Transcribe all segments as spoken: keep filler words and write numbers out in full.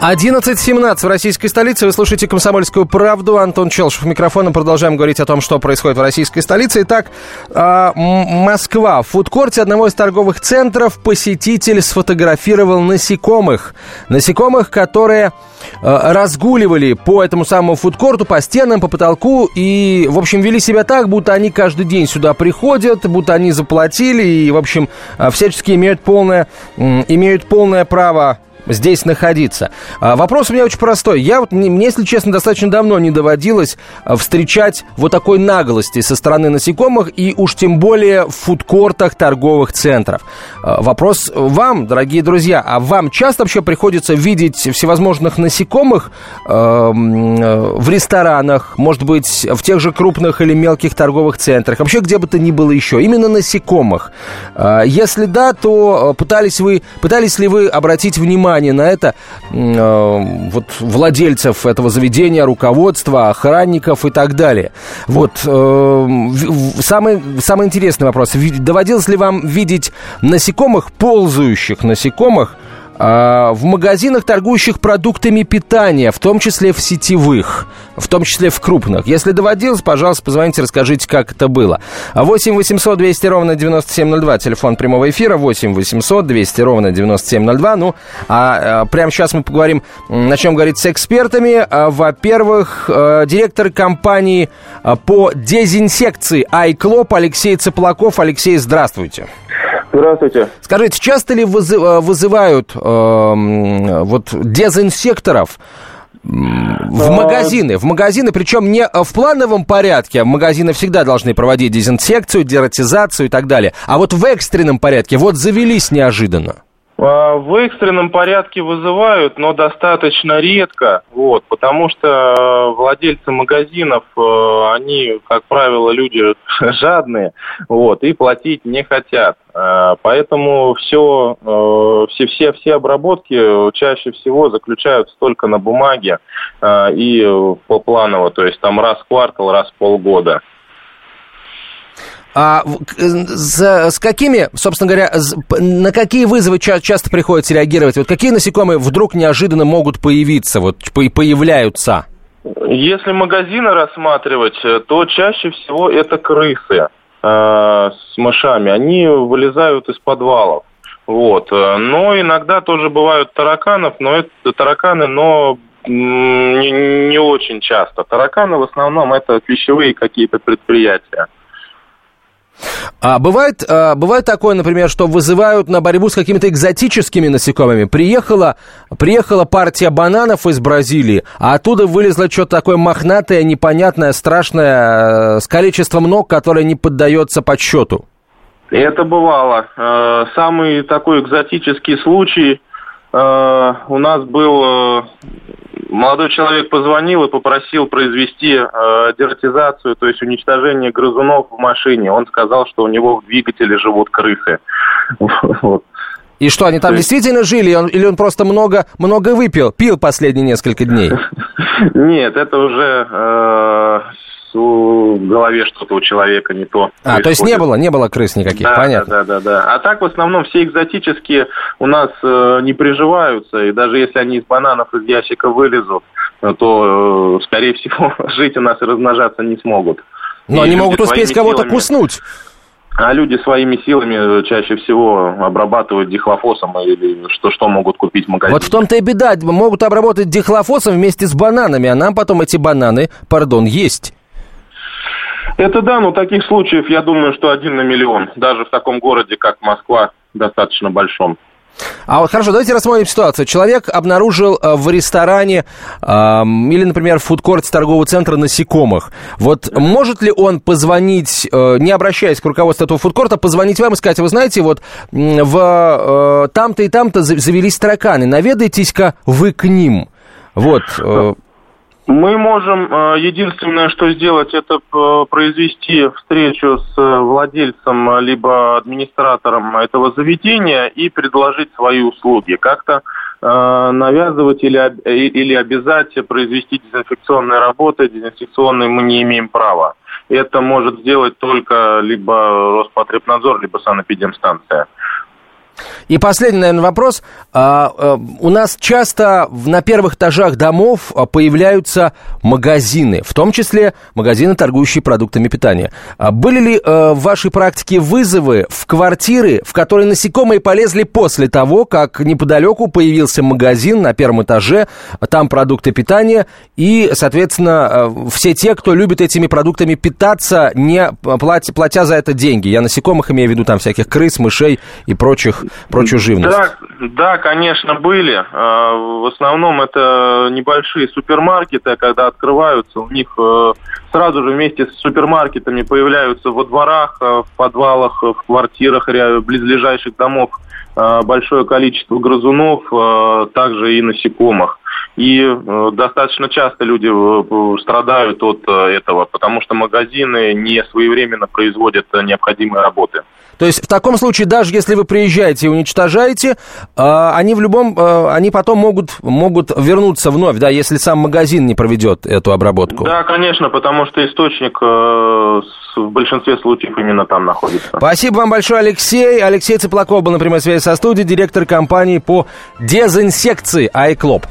одиннадцать семнадцать в российской столице. Вы слушаете «Комсомольскую правду». Антон Челышев микрофоном. Продолжаем говорить о том, что происходит в российской столице. Итак, Москва. В фудкорте одного из торговых центров посетитель сфотографировал насекомых. Насекомых, которые разгуливали по этому самому фудкорту, по стенам, по потолку. И, в общем, вели себя так, будто они каждый день сюда приходят, будто они заплатили. И, в общем, всячески имеют полное, имеют полное право здесь находиться. А, вопрос у меня очень простой. Я вот, не, мне, если честно, достаточно давно не доводилось встречать вот такой наглости со стороны насекомых, и уж тем более в фудкортах торговых центров. А, вопрос вам, дорогие друзья, а вам часто вообще приходится видеть всевозможных насекомых э, в ресторанах, может быть, в тех же крупных или мелких торговых центрах, вообще где бы то ни было еще, именно насекомых? А, если да, то пытались, вы, пытались ли вы обратить внимание на это э, вот владельцев этого заведения, руководства, охранников и так далее? Вот э, самый, самый интересный вопрос. Доводилось ли вам видеть насекомых, ползающих насекомых, э, в магазинах, торгующих продуктами питания, в том числе в сетевых, в том числе в крупных? Если доводилось, пожалуйста, позвоните, расскажите, как это было. восемь восемьсот двести ровно девяносто семь ноль два, телефон прямого эфира, восемь восемьсот двести ровно девяносто семь ноль два. Ну, а, а прямо сейчас мы поговорим, начнем говорить с экспертами. А, во-первых, а, директор компании по дезинсекции iClub Алексей Цыплаков. Алексей, здравствуйте. Здравствуйте. Скажите, часто ли вызывают а, вот, дезинсекторов в магазины, в магазины, причем не в плановом порядке, магазины всегда должны проводить дезинсекцию, дератизацию и так далее, а вот в экстренном порядке, вот завелись неожиданно? В экстренном порядке вызывают, но достаточно редко, вот, потому что владельцы магазинов, они, как правило, люди жадные, вот, и платить не хотят. Поэтому все, все, все, все обработки чаще всего заключаются только на бумаге и планово, то есть там раз в квартал, раз в полгода. А с какими, собственно говоря, на какие вызовы часто приходится реагировать? Вот какие насекомые вдруг неожиданно могут появиться, вот появляются? Если магазины рассматривать, то чаще всего это крысы э, с мышами. Они вылезают из подвалов. Вот. Но иногда тоже бывают тараканов, но это тараканы, но не, не очень часто. Тараканы в основном это пищевые какие-то предприятия. А бывает, а бывает такое, например, что вызывают на борьбу с какими-то экзотическими насекомыми. Приехала, приехала партия бананов из Бразилии, а оттуда вылезло что-то такое мохнатое, непонятное, страшное, с количеством ног, которое не поддается подсчету. Это бывало. Самый такой экзотический случай у нас был... Молодой человек позвонил и попросил произвести э, дератизацию, то есть уничтожение грызунов в машине. Он сказал, что у него в двигателе живут крысы. И что, они там действительно жили, или он просто много выпил, пил последние несколько дней? Нет, это уже в голове что-то у человека не то. А, то есть не было, не было крыс никаких, понятно. Да, да, да. А так в основном все экзотические у нас э, не приживаются, и даже если они из бананов, из ящика вылезут, то, э, скорее всего, жить у нас и размножаться не смогут. Но и они могут успеть кого-то куснуть. А люди своими силами чаще всего обрабатывают дихлофосом или что, что могут купить в магазине. Вот в том-то и беда, могут обработать дихлофосом вместе с бананами, а нам потом эти бананы, пардон, есть. Это да, но таких случаев, я думаю, что один на миллион. Даже в таком городе, как Москва, достаточно большом. А вот хорошо, давайте рассмотрим ситуацию. Человек обнаружил в ресторане э, или, например, в фудкорте торгового центра насекомых. Вот может ли он позвонить, э, не обращаясь к руководству этого фудкорта, позвонить вам и сказать: вы знаете, вот в, э, там-то и там-то завелись тараканы, наведайтесь-ка вы к ним. Вот... Э, Мы можем, единственное, что сделать, это произвести встречу с владельцем либо администратором этого заведения и предложить свои услуги. Как-то э, навязывать или, или обязать произвести дезинфекционные работы, дезинфекционные мы не имеем права. это может сделать только либо Роспотребнадзор, либо санэпидемстанция. И последний, наверное, вопрос. У нас часто на первых этажах домов появляются магазины, в том числе магазины, торгующие продуктами питания. Были ли в вашей практике вызовы в квартиры, в которые насекомые полезли после того, как неподалеку появился магазин на первом этаже, там продукты питания, и, соответственно, все те, кто любит этими продуктами питаться, не платя, платя за это деньги? Я насекомых имею в виду, там всяких крыс, мышей и прочих. Прочую живность. Да, да, конечно, были. В основном это небольшие супермаркеты, когда открываются, у них сразу же вместе с супермаркетами появляются во дворах, в подвалах, в квартирах близлежащих домов большое количество грызунов, также и насекомых. И достаточно часто люди страдают от этого, потому что магазины не своевременно производят необходимые работы. То есть в таком случае, даже если вы приезжаете и уничтожаете, они в любом, они потом могут, могут вернуться вновь, да, если сам магазин не проведет эту обработку. Да, конечно, потому что источник в большинстве случаев именно там находится. Спасибо вам большое, Алексей. Алексей Цыплаков был на прямой связи со студией, директор компании по дезинсекции iClub.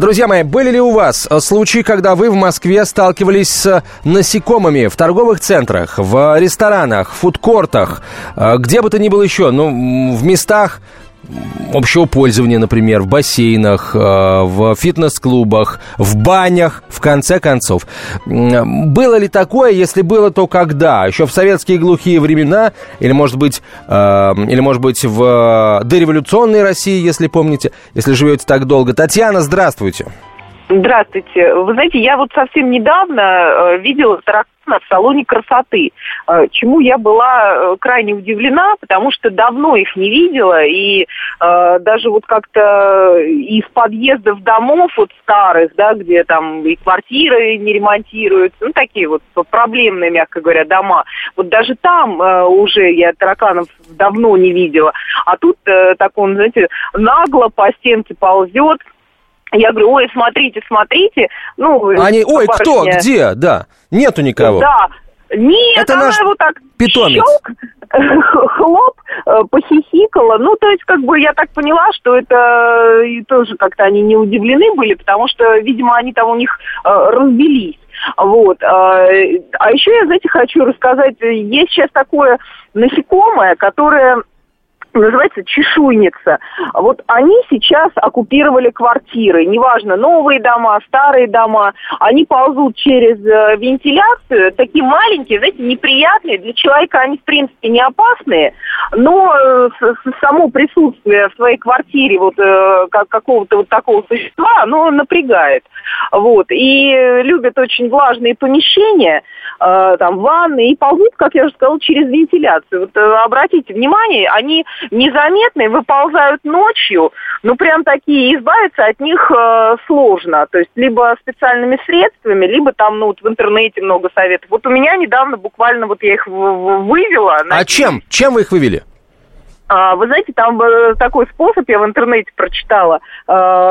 Друзья мои, были ли у вас случаи, когда вы в Москве сталкивались с насекомыми в торговых центрах, в ресторанах, фудкортах, где бы то ни было еще, ну, в местах общего пользования, например, в бассейнах, в фитнес-клубах, в банях, в конце концов? Было ли такое? Если было, то когда? Еще в советские глухие времена, или, может быть, или, может быть, в дореволюционной России, если помните, если живете так долго. Татьяна, здравствуйте. Здравствуйте. Вы знаете, я вот совсем недавно видела таракана в салоне красоты, чему я была крайне удивлена, потому что давно их не видела, и э, даже вот как-то из подъездов домов вот старых, да, где там и квартиры не ремонтируются, ну такие вот проблемные, мягко говоря, дома, вот даже там э, уже я тараканов давно не видела, а тут э, так он, знаете, нагло по стенке ползет. Я говорю, ой, смотрите, смотрите. Ну, они, ой, барышня. Кто, где, да, нету никого. Да, нет, это она его так питомец. Щелк, хлоп, похихикала. Ну, то есть, как бы, я так поняла, что это и тоже как-то они не удивлены были, потому что, видимо, они там у них э, разбились. Вот. А еще я, знаете, хочу рассказать, есть сейчас такое насекомое, которое называется чешуйница. Вот они сейчас оккупировали квартиры, неважно, новые дома, старые дома, они ползут через вентиляцию, такие маленькие, знаете, неприятные, для человека они в принципе не опасные, но само присутствие в своей квартире вот какого-то вот такого существа, оно напрягает. Вот. И любят очень влажные помещения, там, ванны, и ползут, как я уже сказала, через вентиляцию. Вот обратите внимание, они незаметные, выползают ночью, ну прям такие, избавиться от них э, сложно, то есть либо специальными средствами, либо там, ну вот в интернете много советов. Вот у меня недавно буквально вот я их в- в- вывела. На... А чем? Чем вы их вывели? А, вы знаете, там э, такой способ, я в интернете прочитала, э,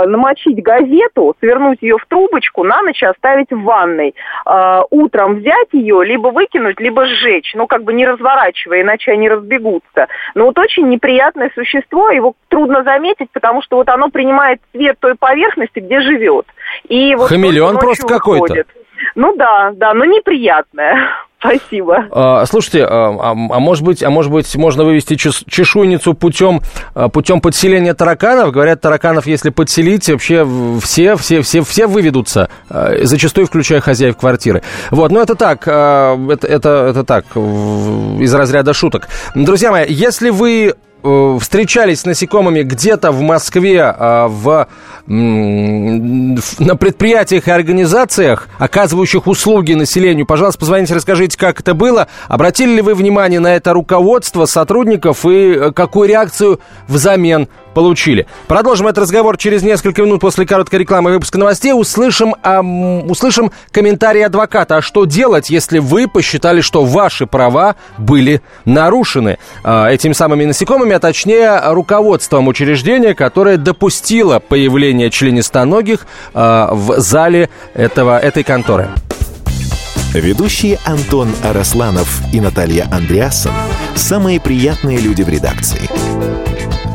намочить газету, свернуть ее в трубочку, на ночь оставить в ванной. Э, утром взять ее, либо выкинуть, либо сжечь, ну как бы не разворачивая, иначе они разбегутся. Но вот очень неприятное существо, его трудно заметить, потому что вот оно принимает цвет той поверхности, где живет. И вот хамелеон просто какой-то. Уходит. Ну да, да, но неприятное. Спасибо. А, слушайте, а, а, а может быть, а может быть, можно вывести чешуйницу путем, путем подселения тараканов? Говорят, тараканов, если подселить, вообще все, все, все, все выведутся, зачастую включая хозяев квартиры. Вот, ну это так, это, это, это так, из разряда шуток. Друзья мои, если вы встречались с насекомыми где-то в Москве, в, на предприятиях и организациях, оказывающих услуги населению, пожалуйста, позвоните, расскажите, как это было. Обратили ли вы внимание на это руководство, сотрудников, и какую реакцию взамен получили? Продолжим этот разговор через несколько минут после короткой рекламы и выпуска новостей. Услышим, эм, услышим комментарий адвоката. А что делать, если вы посчитали, что ваши права были нарушены э, этими самыми насекомыми, а точнее руководством учреждения, которое допустило появление членистоногих э, в зале этого, этой конторы. Ведущие Антон Арасланов и Наталья Андреасов – самые приятные люди в редакции.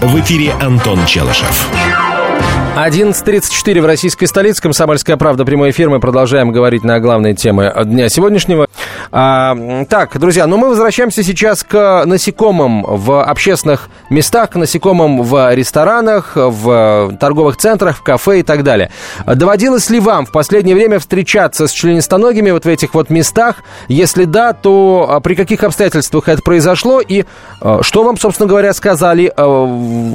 В эфире Антон Челышев. одиннадцать тридцать четыре в российской столице. «Комсомольская правда». Прямой эфир. Мы продолжаем говорить на главные темы дня сегодняшнего. А, так, друзья, ну мы возвращаемся сейчас к насекомым в общественных местах, к насекомым в ресторанах, в торговых центрах, в кафе и так далее. Доводилось ли вам в последнее время встречаться с членистоногими вот в этих вот местах? Если да, то при каких обстоятельствах это произошло? И что вам, собственно говоря, сказали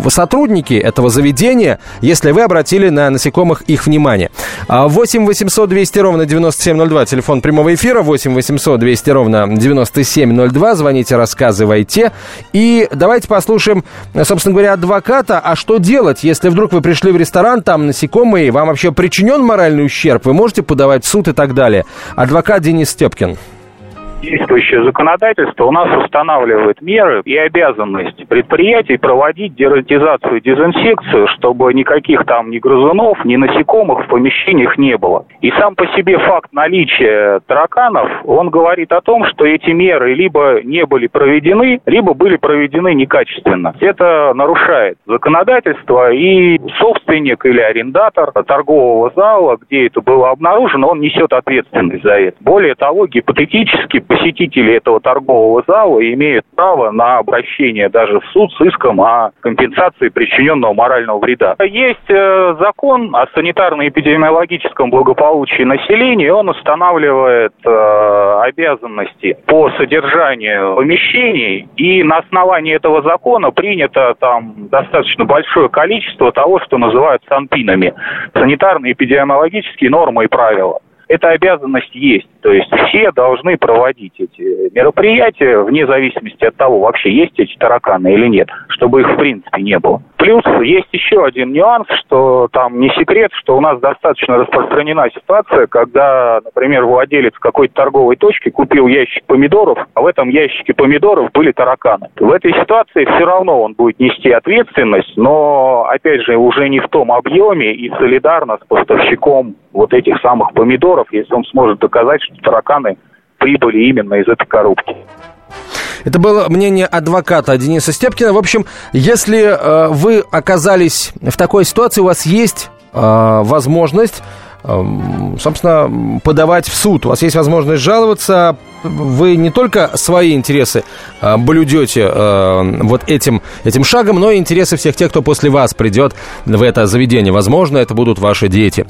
сотрудники этого заведения, если вы обратили на насекомых их внимание? восемь восемьсот двести ровно девяносто семь ноль два, телефон прямого эфира, восемь восемьсот двести ровно девяносто семь ноль два, звоните, рассказывайте. И давайте послушаем, собственно говоря, адвоката, а что делать, если вдруг вы пришли в ресторан, там насекомые, вам вообще причинен моральный ущерб, вы можете подавать в суд и так далее. Адвокат Денис Степкин. Действующее законодательство у нас устанавливает меры и обязанность предприятий проводить дератизацию и дезинсекцию, чтобы никаких там ни грызунов, ни насекомых в помещениях не было. И сам по себе факт наличия тараканов, он говорит о том, что эти меры либо не были проведены, либо были проведены некачественно. Это нарушает законодательство, и собственник или арендатор торгового зала, где это было обнаружено, он несет ответственность за это. Более того, гипотетически посетители этого торгового зала имеют право на обращение даже в суд с иском о компенсации причиненного морального вреда. Есть э, закон о санитарно-эпидемиологическом благополучии населения, он устанавливает э, обязанности по содержанию помещений, и на основании этого закона принято там достаточно большое количество того, что называют санпинами, санитарно-эпидемиологические нормы и правила. Эта обязанность есть, то есть все должны проводить эти мероприятия, вне зависимости от того, вообще есть эти тараканы или нет, чтобы их в принципе не было. Плюс есть еще один нюанс, что там не секрет, что у нас достаточно распространена ситуация, когда, например, владелец какой-то торговой точки купил ящик помидоров, а в этом ящике помидоров были тараканы. В этой ситуации все равно он будет нести ответственность, но, опять же, уже не в том объеме и солидарно с поставщиком вот этих самых помидоров, если он сможет доказать, что тараканы прибыли именно из этой коробки. Это было мнение адвоката Дениса Степкина. В общем, если э, вы оказались в такой ситуации, у вас есть э, возможность, э, собственно, подавать в суд. У вас есть возможность жаловаться. Вы не только свои интересы э, блюдете э, вот этим, этим шагом, но и интересы всех тех, кто после вас придет в это заведение. Возможно, это будут ваши дети.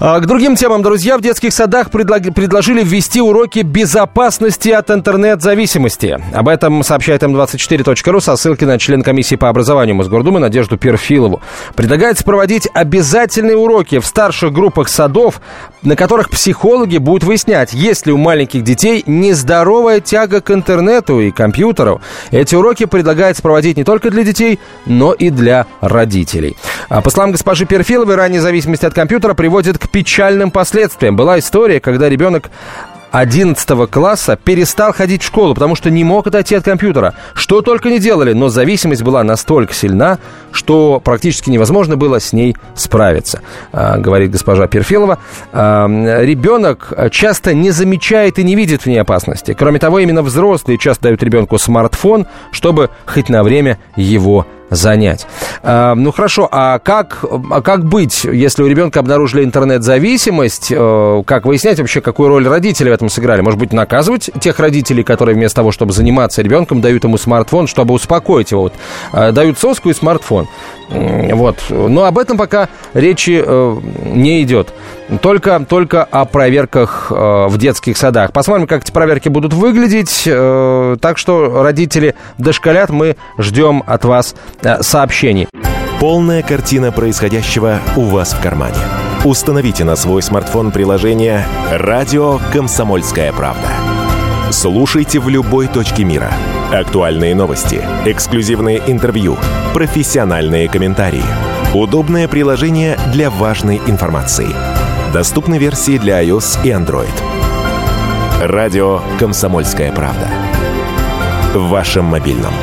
К другим темам, друзья, в детских садах предло- предложили ввести уроки безопасности от интернет-зависимости. Об этом сообщает эм двадцать четыре точка ру со ссылки на член комиссии по образованию Мосгордумы Надежду Перфилову. Предлагается проводить обязательные уроки в старших группах садов, на которых психологи будут выяснять, есть ли у маленьких детей нездоровая тяга к интернету и компьютеру. Эти уроки предлагается проводить не только для детей, но и для родителей. По словам госпожи Перфиловой, ранняя зависимость от компьютера приводит к печальным последствиям. Была история, когда ребенок одиннадцатого класса перестал ходить в школу, потому что не мог отойти от компьютера. Что только не делали, но зависимость была настолько сильна, что практически невозможно было с ней справиться, говорит госпожа Перфилова. Ребенок часто не замечает и не видит в ней опасности. Кроме того, именно взрослые часто дают ребенку смартфон, чтобы хоть на время его занять. Ну хорошо, а как, а как быть, если у ребенка обнаружили интернет-зависимость? Как выяснять вообще, какую роль родители в этом сыграли? Может быть, наказывать тех родителей, которые вместо того, чтобы заниматься ребенком, дают ему смартфон, чтобы успокоить его? Вот, дают соску и смартфон. Вот. Но об этом пока речи не идет. Только, только о проверках в детских садах. Посмотрим, как эти проверки будут выглядеть. Так что, родители дошколят, мы ждем от вас сообщений. Полная картина происходящего у вас в кармане. Установите на свой смартфон приложение «Радио «Комсомольская правда». Слушайте в любой точке мира. Актуальные новости, эксклюзивные интервью, профессиональные комментарии. Удобное приложение для важной информации. Доступны версии для iOS и Android. «Радио «Комсомольская правда». В вашем мобильном.